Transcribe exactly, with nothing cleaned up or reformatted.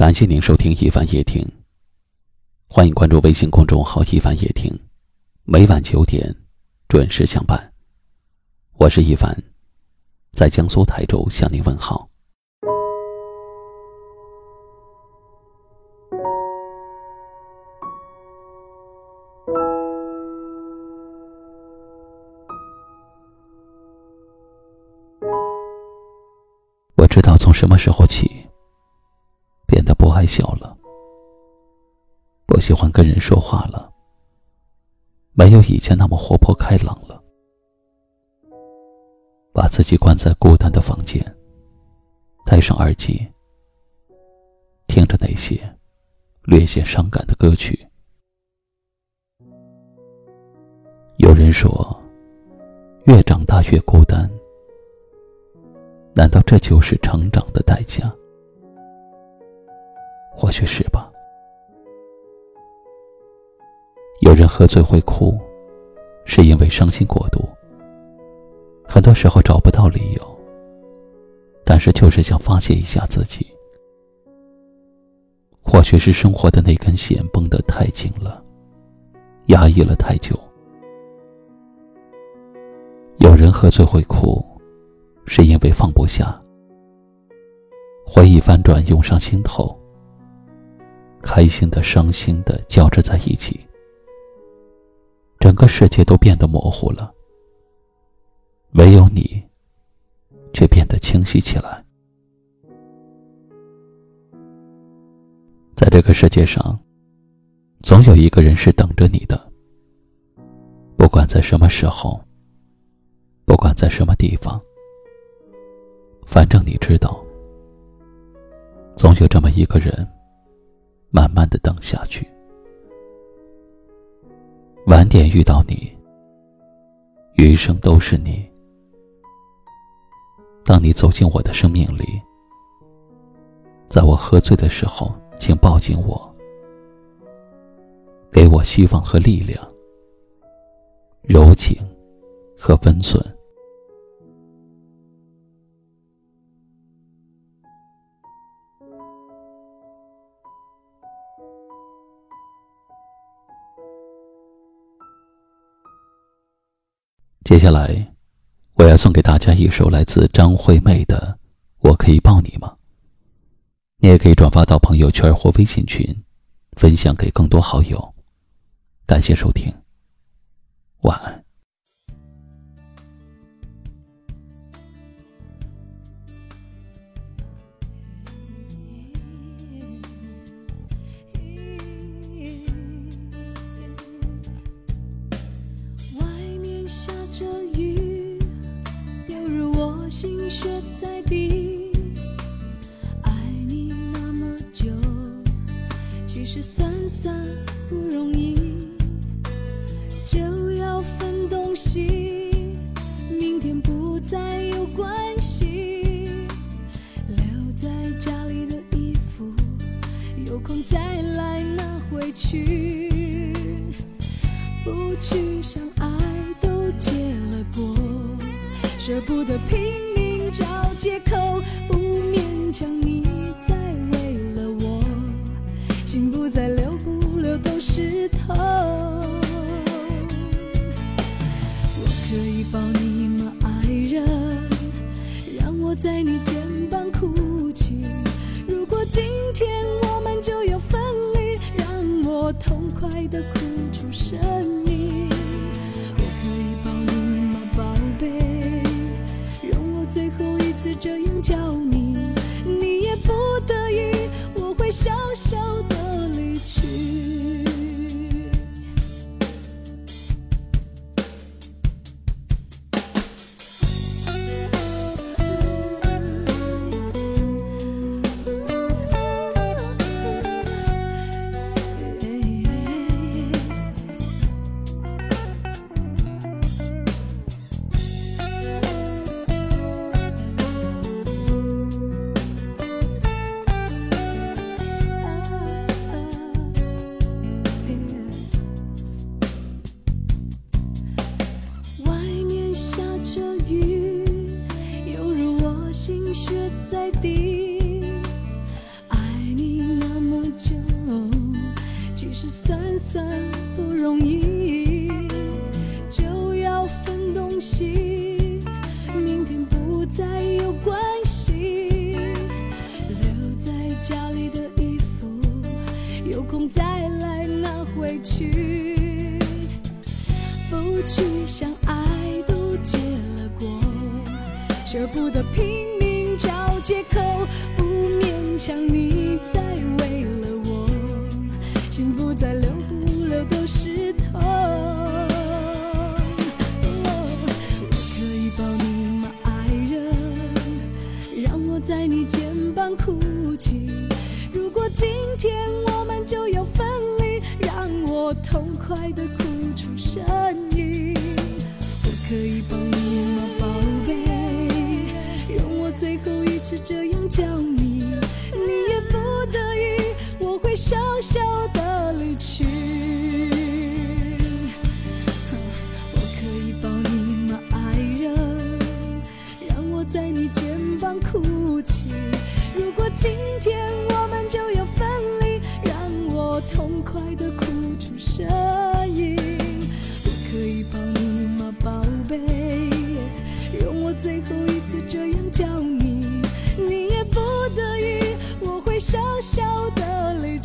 感谢您收听一帆夜听，欢迎关注微信公众号一帆夜听，每晚九点准时相伴。我是一帆，在江苏台州向您问好。我知道从什么时候起变得不爱笑了，不喜欢跟人说话了，没有以前那么活泼开朗了，把自己关在孤单的房间，戴上耳机，听着那些略显伤感的歌曲。有人说越长大越孤单，难道这就是成长的代价？或许是吧。有人喝醉会哭，是因为伤心过度，很多时候找不到理由，但是就是想发泄一下自己。或许是生活的那根弦绷得太紧了，压抑了太久。有人喝醉会哭，是因为放不下，回忆翻转涌上心头，开心的伤心的交织在一起，整个世界都变得模糊了，唯有你却变得清晰起来。在这个世界上，总有一个人是等着你的，不管在什么时候，不管在什么地方，反正你知道，总有这么一个人慢慢的等下去。晚点遇到你，余生都是你。当你走进我的生命里，在我喝醉的时候，请抱紧我，给我希望和力量，柔情和温存。接下来我要送给大家一首来自张惠妹的《我可以抱你吗》，你也可以转发到朋友圈或微信群，分享给更多好友。感谢收听，晚安。心血在滴，爱你那么久，其实算算不容易，就要分东西，明天不再有关系，留在家里的衣服有空再来拿回去，不去相爱都结了果，舍不得拼找借口，不勉强你再为了我，心不再留不留都是痛。我可以抱你吗，爱人？让我在你肩膀哭泣。如果今天我们就要分离，让我痛快地哭出声音。我可以抱你吗，宝贝？最后一次这样叫你，你也不得已，我会笑笑的离去。Oh 家里的衣服，有空再来拿回去。不去想爱都结了果，舍不得拼命找借口，不勉强你再为了我，心不再留不留都是痛。我可以抱你吗爱人，让我在你肩膀哭泣，如果今天我们就要分离，让我痛快地哭出声音。我可以抱你吗宝贝，用我最后一次这样叫你，你也不得已，我会笑笑地离去。我可以抱你吗爱人，让我在你肩膀哭泣，如果今天我们就要分离，让我痛快地哭出声音。我可以抱你吗宝贝，用我最后一次这样叫你，你也不得已，我会笑笑地离